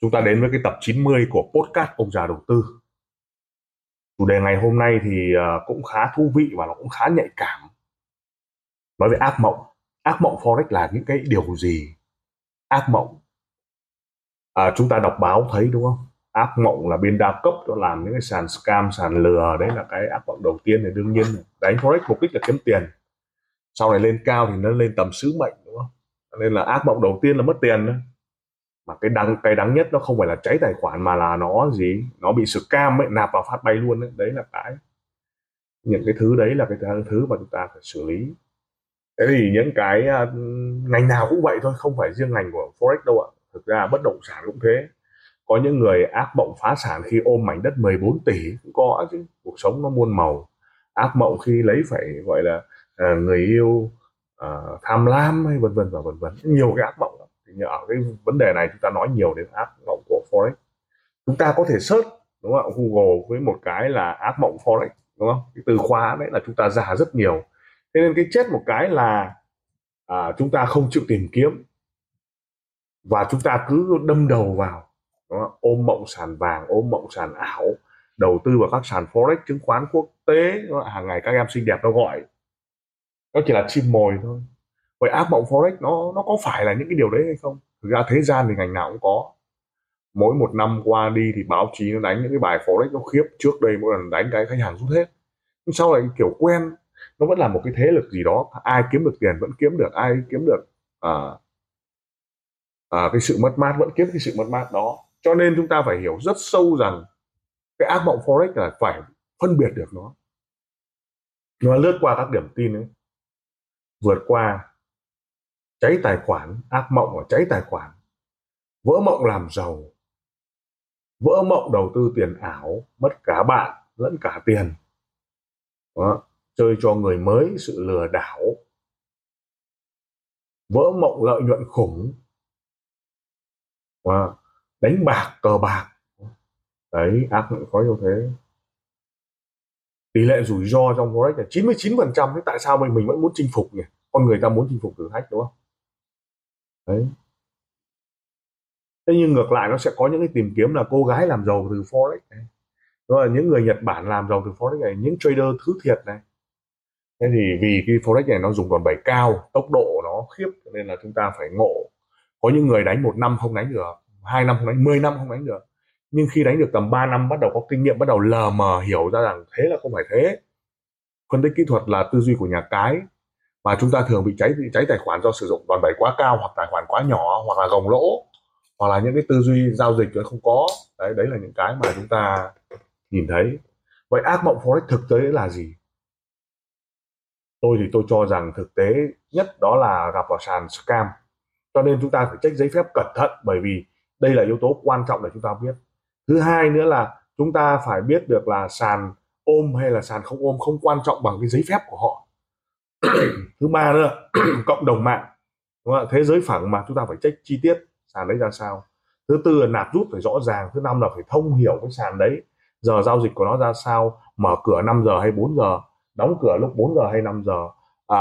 Chúng ta đến với cái tập 90 của podcast Ông Già Đầu Tư. Chủ đề ngày hôm nay thì cũng khá thú vị và nó cũng khá nhạy cảm. Nói về ác mộng. Ác mộng Forex là những cái điều gì? Ác mộng. Chúng ta đọc báo thấy đúng không? Ác mộng là bên đa cấp nó làm những cái sàn scam, sàn lừa. Đấy là cái ác mộng đầu tiên này, đương nhiên. Đánh Forex mục đích là kiếm tiền. Sau này lên cao thì nó lên tầm sứ mệnh đúng không? Nên là ác mộng đầu tiên là mất tiền đấy. Mà cái đáng nhất nó không phải là cháy tài khoản mà là nó gì, nó bị scam ấy, nạp vào phát bay luôn ấy. Đấy là những cái thứ mà chúng ta phải xử lý. Thế thì những cái ngành nào cũng vậy thôi, không phải riêng ngành của Forex đâu ạ. Thực ra bất động sản cũng thế, có những người ác mộng phá sản khi ôm mảnh đất 14 tỷ cũng có chứ. Cuộc sống nó muôn màu, ác mộng khi lấy phải gọi là người yêu tham lam hay vân vân, nhiều cái ác mộng. Ở cái vấn đề này chúng ta nói nhiều đến ác mộng của Forex. Chúng ta có thể search đúng không? Google với một cái là ác mộng Forex đúng không? Cái từ khóa đấy là chúng ta ra rất nhiều. Thế nên cái chết một cái là chúng ta không chịu tìm kiếm và chúng ta cứ đâm đầu vào đúng không? Ôm mộng sàn vàng, ôm mộng sàn ảo, đầu tư vào các sàn Forex, chứng khoán quốc tế. Hàng ngày các em xinh đẹp nó gọi, nó chỉ là chim mồi thôi. Vậy ác mộng Forex nó có phải là những cái điều đấy hay không? Thực ra thế gian thì ngành nào cũng có. Mỗi một năm qua đi thì báo chí nó đánh những cái bài Forex nó khiếp. Trước đây mỗi lần đánh cái khách hàng rút hết. Nhưng sau này kiểu quen, nó vẫn là một cái thế lực gì đó. Ai kiếm được tiền vẫn kiếm được, ai kiếm được cái sự mất mát vẫn kiếm cái sự mất mát đó. Cho nên chúng ta phải hiểu rất sâu rằng cái ác mộng Forex là phải phân biệt được nó. Nó lướt qua các điểm tin ấy, vượt qua. Cháy tài khoản, ác mộng là cháy tài khoản. Vỡ mộng làm giàu. Vỡ mộng đầu tư tiền ảo, mất cả bạn, lẫn cả tiền. Đó. Chơi cho người mới, sự lừa đảo. Vỡ mộng lợi nhuận khủng. Đó. Đánh bạc, cờ bạc. Đấy, ác mộng có như thế. Tỷ lệ rủi ro trong Forex là 99%. Thế tại sao mình vẫn muốn chinh phục nhỉ? Con người ta muốn chinh phục thử thách đúng không? Đấy. Thế nhưng ngược lại nó sẽ có những cái tìm kiếm là cô gái làm giàu từ Forex này. Rồi những người Nhật Bản làm giàu từ Forex này, những trader thứ thiệt này. Thế thì vì cái Forex này nó dùng đòn bẩy cao, tốc độ nó khiếp nên là chúng ta phải ngộ. Có những người đánh 1 năm không đánh được, 2 năm không đánh, 10 năm không đánh được. Nhưng khi đánh được tầm 3 năm bắt đầu có kinh nghiệm, bắt đầu lờ mờ hiểu ra rằng thế là không phải thế. Phân tích kỹ thuật là tư duy của nhà cái. Mà chúng ta thường bị cháy tài khoản do sử dụng đòn bẩy quá cao hoặc tài khoản quá nhỏ hoặc là gồng lỗ hoặc là những cái tư duy giao dịch nó không có. Đấy là những cái mà chúng ta nhìn thấy. Vậy ác mộng Forex thực tế là gì? Tôi thì tôi cho rằng thực tế nhất đó là gặp vào sàn scam. Cho nên chúng ta phải check giấy phép cẩn thận bởi vì đây là yếu tố quan trọng để chúng ta biết. Thứ hai nữa là chúng ta phải biết được là sàn ôm hay là sàn không ôm không quan trọng bằng cái giấy phép của họ. Thứ ba nữa cộng đồng mạng đúng không? Thế giới phẳng mà chúng ta phải check chi tiết sàn đấy ra sao. Thứ tư là nạp rút phải rõ ràng. Thứ năm là phải thông hiểu cái sàn đấy, giờ giao dịch của nó ra sao, mở cửa 5 giờ hay 4 giờ, đóng cửa lúc 4 giờ hay 5 giờ,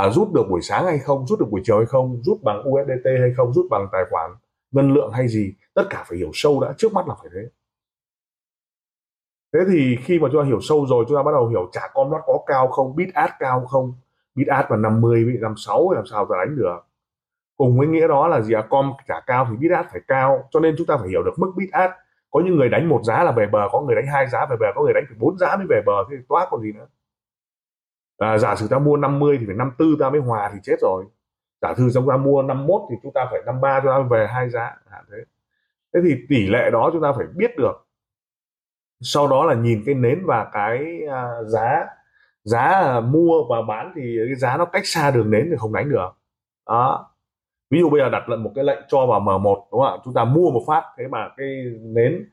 rút được buổi sáng hay không, rút được buổi chiều hay không, rút bằng USDT hay không, rút bằng tài khoản ngân lượng hay gì. Tất cả phải hiểu sâu đã, trước mắt là phải thế. Thế thì khi mà chúng ta hiểu sâu rồi, chúng ta bắt đầu hiểu trả com lót có cao không, bid ask cao không, bid ask vào 50, bị 56 làm sao ta đánh được. Cùng với nghĩa đó là gì ạ? Com trả cao thì bid ask phải cao. Cho nên chúng ta phải hiểu được mức bid ask. Có những người đánh 1 giá là về bờ, có người đánh 2 giá về bờ, có người đánh 4 giá mới về bờ. Thế thì toát còn gì nữa. Giả sử ta mua 50 thì phải 54 ta mới hòa thì chết rồi. Giả sử chúng ta mua 51 thì chúng ta phải 53 chúng ta mới về 2 giá. Thế thì tỷ lệ đó chúng ta phải biết được. Sau đó là nhìn cái nến và cái giá mua và bán thì cái giá nó cách xa đường nến thì không đánh được đó. Ví dụ bây giờ đặt lệnh một cái lệnh cho vào M1 đúng không ạ? Chúng ta mua một phát thế mà cái nến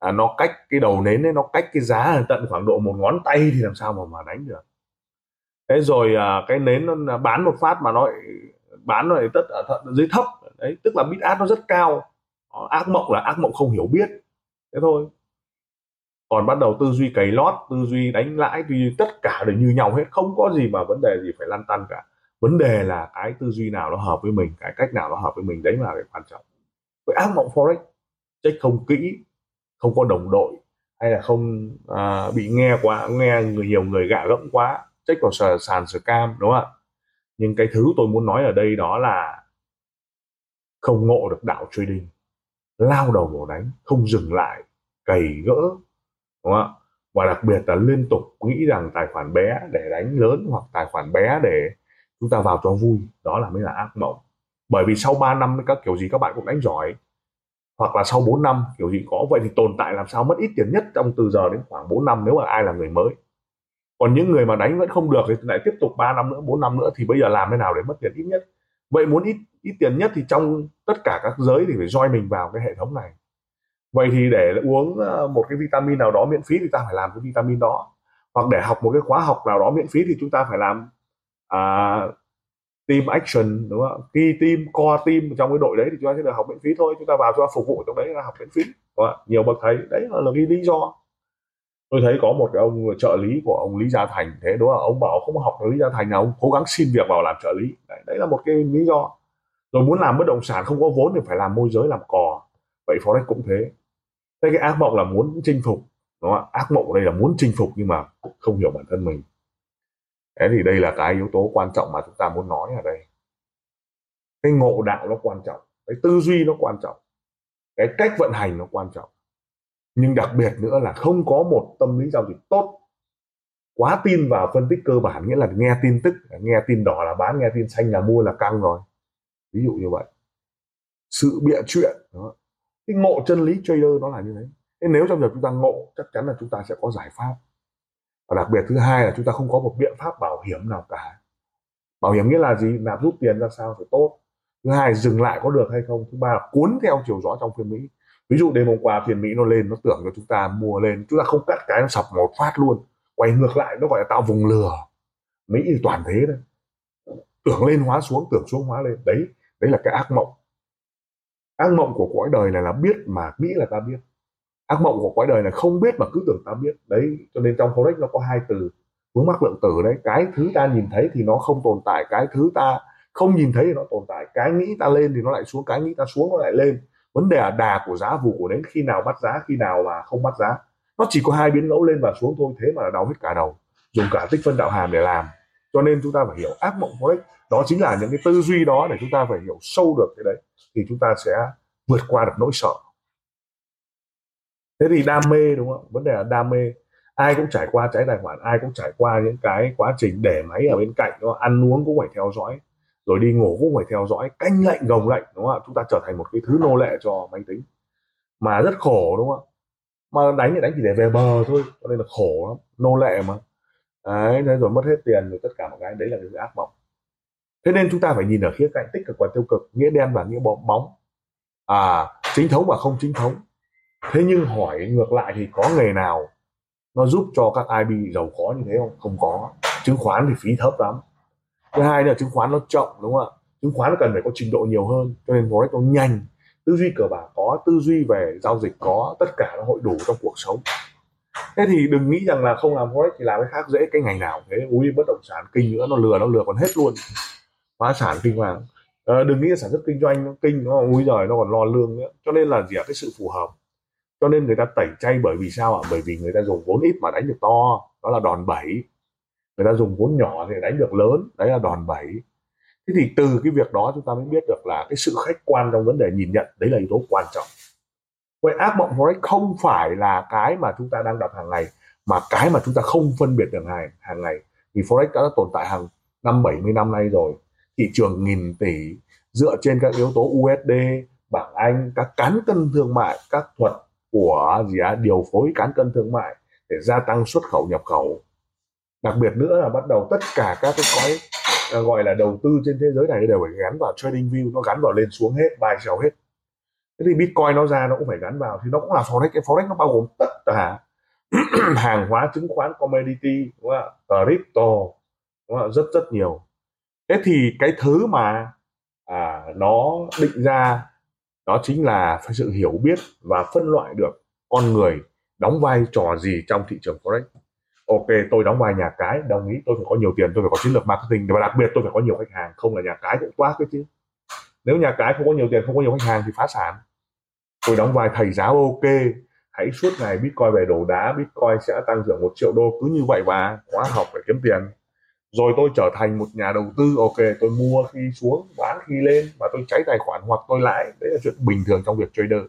nó cách cái đầu nến ấy, nó cách cái giá tận khoảng độ một ngón tay thì làm sao mà đánh được. Thế rồi cái nến nó bán một phát mà nó bán nó tất ở thận dưới thấp đấy, tức là bid ask nó rất cao. Ác mộng là ác mộng không hiểu biết, thế thôi. Còn bắt đầu tư duy cày lót, tư duy đánh lãi, tư duy tất cả đều như nhau hết, không có gì mà vấn đề gì phải lăn tăn cả. Vấn đề là cái tư duy nào nó hợp với mình, cái cách nào nó hợp với mình, đấy là cái quan trọng. Với ác mộng Forex, check không kỹ, không có đồng đội, hay là không bị nghe quá, nhiều người gạ gẫm quá, check vào sàn scam, đúng không ạ? Nhưng cái thứ tôi muốn nói ở đây đó là không ngộ được đạo trading, lao đầu vào đánh, không dừng lại, cày gỡ, đúng không? Và đặc biệt là liên tục nghĩ rằng tài khoản bé để đánh lớn hoặc tài khoản bé để chúng ta vào cho vui, đó là mới là ác mộng. Bởi vì sau 3 năm các kiểu gì các bạn cũng đánh giỏi, hoặc là sau 4 năm kiểu gì có, vậy thì tồn tại làm sao mất ít tiền nhất trong từ giờ đến khoảng 4 năm nếu mà ai là người mới. Còn những người mà đánh vẫn không được thì lại tiếp tục 3 năm nữa, 4 năm nữa, thì bây giờ làm thế nào để mất tiền ít nhất? Vậy muốn ít tiền nhất thì trong tất cả các giới thì phải join mình vào cái hệ thống này. Vậy thì để uống một cái vitamin nào đó miễn phí thì ta phải làm cái vitamin đó. Hoặc để học một cái khóa học nào đó miễn phí thì chúng ta phải làm team action, đúng không? Key team, core team, trong cái đội đấy thì chúng ta sẽ được học miễn phí thôi. Chúng ta vào cho phục vụ trong đấy là học miễn phí. Nhiều bậc thầy, đấy là cái lý do. Tôi thấy có một cái ông trợ lý của ông Lý Gia Thành, thế đó là ông bảo không học Lý Gia Thành nào, ông cố gắng xin việc vào làm trợ lý. Đấy là một cái lý do. Rồi muốn làm bất động sản không có vốn thì phải làm môi giới, làm cò. Vậy Forex cũng thế. Thế cái ác mộng là muốn chinh phục, đúng không? Ác mộng ở đây là muốn chinh phục nhưng mà không hiểu bản thân mình. Thế thì đây là cái yếu tố quan trọng mà chúng ta muốn nói ở đây. Cái ngộ đạo nó quan trọng, cái tư duy nó quan trọng, cái cách vận hành nó quan trọng. Nhưng đặc biệt nữa là không có một tâm lý giao dịch tốt, quá tin vào phân tích cơ bản, nghĩa là nghe tin tức, nghe tin đỏ là bán, nghe tin xanh là mua là căng rồi, ví dụ như vậy. Sự bịa chuyện đó. Cái ngộ chân lý trader nó là như thế. Thế nếu trong giờ chúng ta ngộ, chắc chắn là chúng ta sẽ có giải pháp. Và đặc biệt thứ hai là chúng ta không có một biện pháp bảo hiểm nào cả. Bảo hiểm nghĩa là gì? Nạp rút tiền ra sao phải tốt. Thứ hai, dừng lại có được hay không. Thứ ba là cuốn theo chiều gió trong phiên Mỹ. Ví dụ đêm hôm qua phiên Mỹ nó lên, nó tưởng cho chúng ta mua lên, chúng ta không cắt cái nó sập một phát luôn, quay ngược lại, nó gọi là tạo vùng lừa. Mỹ thì toàn thế đấy, tưởng lên hóa xuống, tưởng xuống hóa lên. Đấy là cái ác mộng. Ác mộng của cõi đời này là biết mà nghĩ là ta biết. Ác mộng của cõi đời là không biết mà cứ tưởng ta biết. Đấy, cho nên trong Forex nó có hai từ vướng mắc lượng tử đấy. Cái thứ ta nhìn thấy thì nó không tồn tại, cái thứ ta không nhìn thấy thì nó tồn tại. Cái nghĩ ta lên thì nó lại xuống, cái nghĩ ta xuống nó lại lên. Vấn đề là đà của giá, vù của nến, khi nào bắt giá, khi nào mà không bắt giá. Nó chỉ có hai biến ngẫu lên và xuống thôi, thế mà là đau hết cả đầu. Dùng cả tích phân đạo hàm để làm. Cho nên chúng ta phải hiểu ác mộng Forex. Đó chính là những cái tư duy đó, để chúng ta phải hiểu sâu được cái đấy. Thì chúng ta sẽ vượt qua được nỗi sợ. Thế thì đam mê, đúng không? Vấn đề là đam mê. Ai cũng trải qua trái tài khoản, ai cũng trải qua những cái quá trình để máy ở bên cạnh, đúng không? Ăn uống cũng phải theo dõi, rồi đi ngủ cũng phải theo dõi, canh lệnh gồng lệnh, đúng không? Chúng ta trở thành một cái thứ nô lệ cho máy tính mà rất khổ, đúng không? Mà đánh thì đánh chỉ để về bờ thôi, cho nên là khổ lắm, nô lệ mà. Đấy, rồi mất hết tiền, rồi tất cả mọi cái đấy là cái ác mộng. Thế nên chúng ta phải nhìn ở khía cạnh tích cực và tiêu cực, nghĩa đen và nghĩa bóng, chính thống và không chính thống. Thế nhưng hỏi ngược lại thì có nghề nào nó giúp cho các IB giàu có như thế không? Không có. Chứng khoán thì phí thấp lắm. Thứ hai là chứng khoán nó chậm, đúng không ạ? Chứng khoán nó cần phải có trình độ nhiều hơn, cho nên Forex nó nhanh. Tư duy cờ bạc có, tư duy về giao dịch có, tất cả nó hội đủ trong cuộc sống. Thế thì đừng nghĩ rằng là không làm Forex thì làm cái khác dễ, cái ngành nào thế. Ui, bất động sản kinh nữa, nó lừa còn hết luôn. Phá sản kinh hoàng. Đừng nghĩ là sản xuất kinh doanh nó kinh, nó úi giời, nó còn lo lương nữa. Cho nên là gì ạ? Cái sự phù hợp. Cho nên người ta tẩy chay bởi vì sao ạ? Bởi vì người ta dùng vốn ít mà đánh được to, đó là đòn bẩy. Người ta dùng vốn nhỏ thì đánh được lớn, đấy là đòn bẩy. Thế thì từ cái việc đó chúng ta mới biết được là cái sự khách quan trong vấn đề nhìn nhận, đấy là yếu tố quan trọng. Vậy ác mộng Forex không phải là cái mà chúng ta đang đọc hàng ngày, mà cái mà chúng ta không phân biệt được hàng ngày. Vì Forex đã tồn tại hàng năm 70 năm nay rồi. Thị trường nghìn tỷ dựa trên các yếu tố USD, bảng Anh, các cán cân thương mại, các thuật của điều phối cán cân thương mại để gia tăng xuất khẩu nhập khẩu. Đặc biệt nữa là bắt đầu tất cả các cái gói gọi là đầu tư trên thế giới này đều phải gắn vào trading view, nó gắn vào lên xuống hết, buy sell hết. Thế thì Bitcoin nó ra nó cũng phải gắn vào, thì nó cũng là Forex. Cái Forex nó bao gồm tất cả hàng hóa, chứng khoán, commodity, đúng không ạ? Crypto, đúng không ạ? Rất rất nhiều. Thế thì cái thứ mà nó định ra đó chính là phải sự hiểu biết và phân loại được con người đóng vai trò gì trong thị trường Forex. Ok, tôi đóng vai nhà cái, đồng ý, tôi phải có nhiều tiền, tôi phải có chiến lược marketing, và đặc biệt tôi phải có nhiều khách hàng, không là nhà cái cũng quá cái chứ. Nếu nhà cái không có nhiều tiền, không có nhiều khách hàng thì phá sản. Tôi đóng vai thầy giáo, ok, hãy suốt ngày Bitcoin về đổ đá, Bitcoin sẽ tăng trưởng 1 triệu đô, cứ như vậy và khóa học để kiếm tiền. Rồi tôi trở thành một nhà đầu tư, ok, tôi mua khi xuống, bán khi lên, và tôi cháy tài khoản hoặc tôi lãi. Đấy là chuyện bình thường trong việc trader.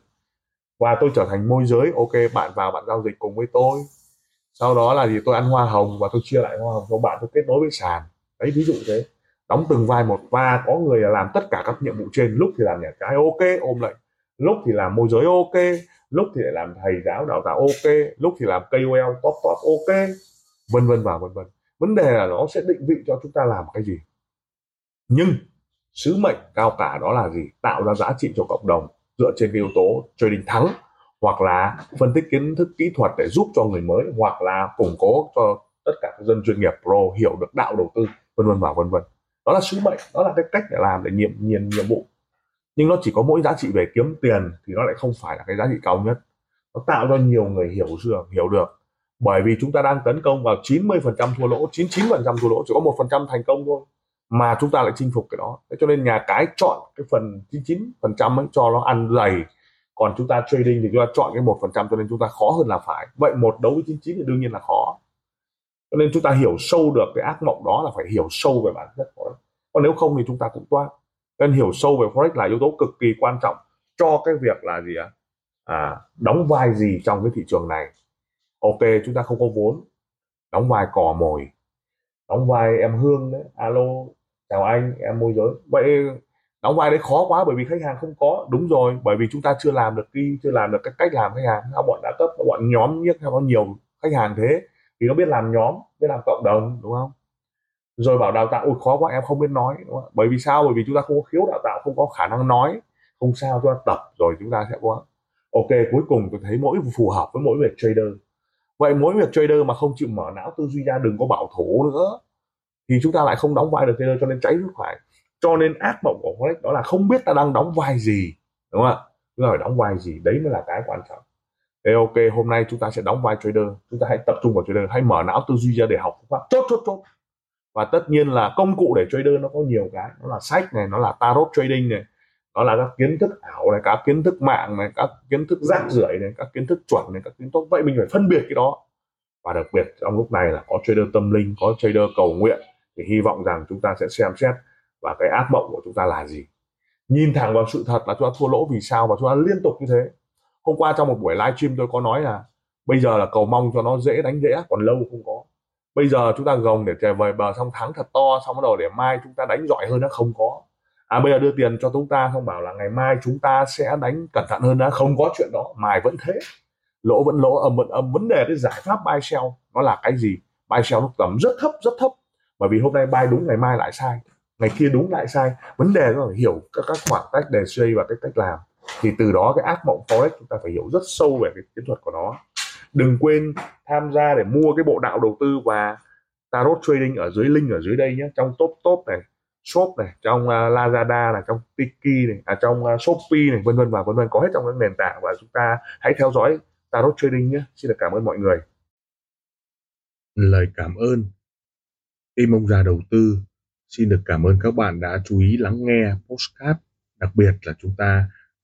Và tôi trở thành môi giới, ok, bạn vào bạn giao dịch cùng với tôi. Sau đó là gì, tôi ăn hoa hồng và tôi chia lại hoa hồng cho bạn, tôi kết nối với sàn. Đấy, ví dụ thế. Đóng từng vai một, và có người là làm tất cả các nhiệm vụ trên. Lúc thì làm nhà cái, ok, ôm lệnh. Lúc thì làm môi giới, ok. Lúc thì lại làm thầy giáo đào tạo, ok. Lúc thì làm KOL, top, ok. Vân vân và vân vân. Vấn đề là nó sẽ định vị cho chúng ta làm cái gì. Nhưng sứ mệnh cao cả đó là gì? Tạo ra giá trị cho cộng đồng dựa trên cái yếu tố trading thắng, hoặc là phân tích kiến thức kỹ thuật để giúp cho người mới, hoặc là củng cố cho tất cả các dân chuyên nghiệp pro hiểu được đạo đầu tư, vân vân và vân vân. Đó là sứ mệnh, đó là cái cách để làm, để nhiệm vụ. Nhưng nó chỉ có mỗi giá trị về kiếm tiền thì nó lại không phải là cái giá trị cao nhất. Nó tạo cho nhiều người hiểu được. Bởi vì chúng ta đang tấn công vào 90% thua lỗ, 99% thua lỗ, chỉ có 1% thành công thôi. Mà chúng ta lại chinh phục cái đó. Thế cho nên nhà cái chọn cái phần 99% ấy cho nó ăn dày. Còn chúng ta trading thì chúng ta chọn cái 1%, cho nên chúng ta khó hơn là phải. Vậy một đấu với 99 thì đương nhiên là khó. Cho nên chúng ta hiểu sâu được cái ác mộng đó là phải hiểu sâu về bản chất của nó. Còn nếu không thì chúng ta cũng toát. Nên hiểu sâu về Forex là yếu tố cực kỳ quan trọng cho cái việc là gì ạ? Đóng vai gì trong cái thị trường này. Ok, chúng ta không có vốn, đóng vai cò mồi, đóng vai em Hương đấy, alo, chào anh, em môi giới. Vậy đóng vai đấy khó quá bởi vì khách hàng không có. Đúng rồi, bởi vì chúng ta chưa làm được cái cách làm khách hàng. Bọn đa cấp, bọn nhóm nhất, nó nhiều khách hàng thế thì nó biết làm nhóm, biết làm cộng đồng, đúng không? Rồi bảo đào tạo, ôi khó quá, em không biết nói, đúng không? Bởi vì sao? Bởi vì chúng ta không có khiếu đào tạo, không có khả năng nói. Không sao, chúng ta tập rồi chúng ta sẽ có. Ok, cuối cùng tôi thấy mỗi phù hợp với mỗi việc trader. Vậy mỗi việc trader mà không chịu mở não tư duy ra, đừng có bảo thủ nữa, thì chúng ta lại không đóng vai được trader, cho nên cháy rút phải. Cho nên ác mộng của Forex đó là không biết ta đang đóng vai gì, đúng không ạ? Chúng ta phải đóng vai gì, đấy mới là cái quan trọng. Thế ok, hôm nay chúng ta sẽ đóng vai trader, chúng ta hãy tập trung vào trader, hãy mở não tư duy ra để học pháp chốt. Và tất nhiên là công cụ để trader nó có nhiều cái, nó là sách này, nó là tarot trading này, đó là các kiến thức ảo này, các kiến thức mạng này, các kiến thức rác rưởi này, các kiến thức chuẩn này, các kiến thức. Vậy mình phải phân biệt cái đó. Và đặc biệt trong lúc này là có trader tâm linh, có trader cầu nguyện, thì hy vọng rằng chúng ta sẽ xem xét và cái ác mộng của chúng ta là gì, nhìn thẳng vào sự thật là chúng ta thua lỗ vì sao và chúng ta liên tục như thế. Hôm qua trong một buổi live stream tôi có nói là bây giờ là cầu mong cho nó dễ đánh dễ, còn lâu không có. Bây giờ chúng ta gồng để trở về bờ xong thắng thật to, xong bắt đầu để mai chúng ta đánh giỏi hơn nó, không có. Bây giờ đưa tiền cho chúng ta, không bảo là ngày mai chúng ta sẽ đánh cẩn thận hơn, đã không có chuyện đó. Mài vẫn thế, lỗ vẫn lỗ, âm vẫn âm. Vấn đề cái giải pháp buy sell nó là cái gì? Buy sell nó tầm rất thấp, bởi vì hôm nay buy đúng, ngày mai lại sai, ngày kia đúng lại sai. Vấn đề nó phải hiểu các khoảng cách để xoay và cái cách làm, thì từ đó cái ác mộng Forex chúng ta phải hiểu rất sâu về cái chiến thuật của nó. Đừng quên tham gia để mua cái bộ đạo đầu tư và tarot trading ở dưới link ở dưới đây nhé, trong top này, shop này, trong Lazada này, trong Tiki này, trong Shopee này, vân vân và vân vân, có hết trong các nền tảng. Và chúng ta hãy theo dõi tarot trading nhé. Xin được cảm ơn mọi người. Lời cảm ơn. Team Ông Già Đầu Tư xin được cảm ơn các bạn đã chú ý lắng nghe podcast, đặc biệt là chúng ta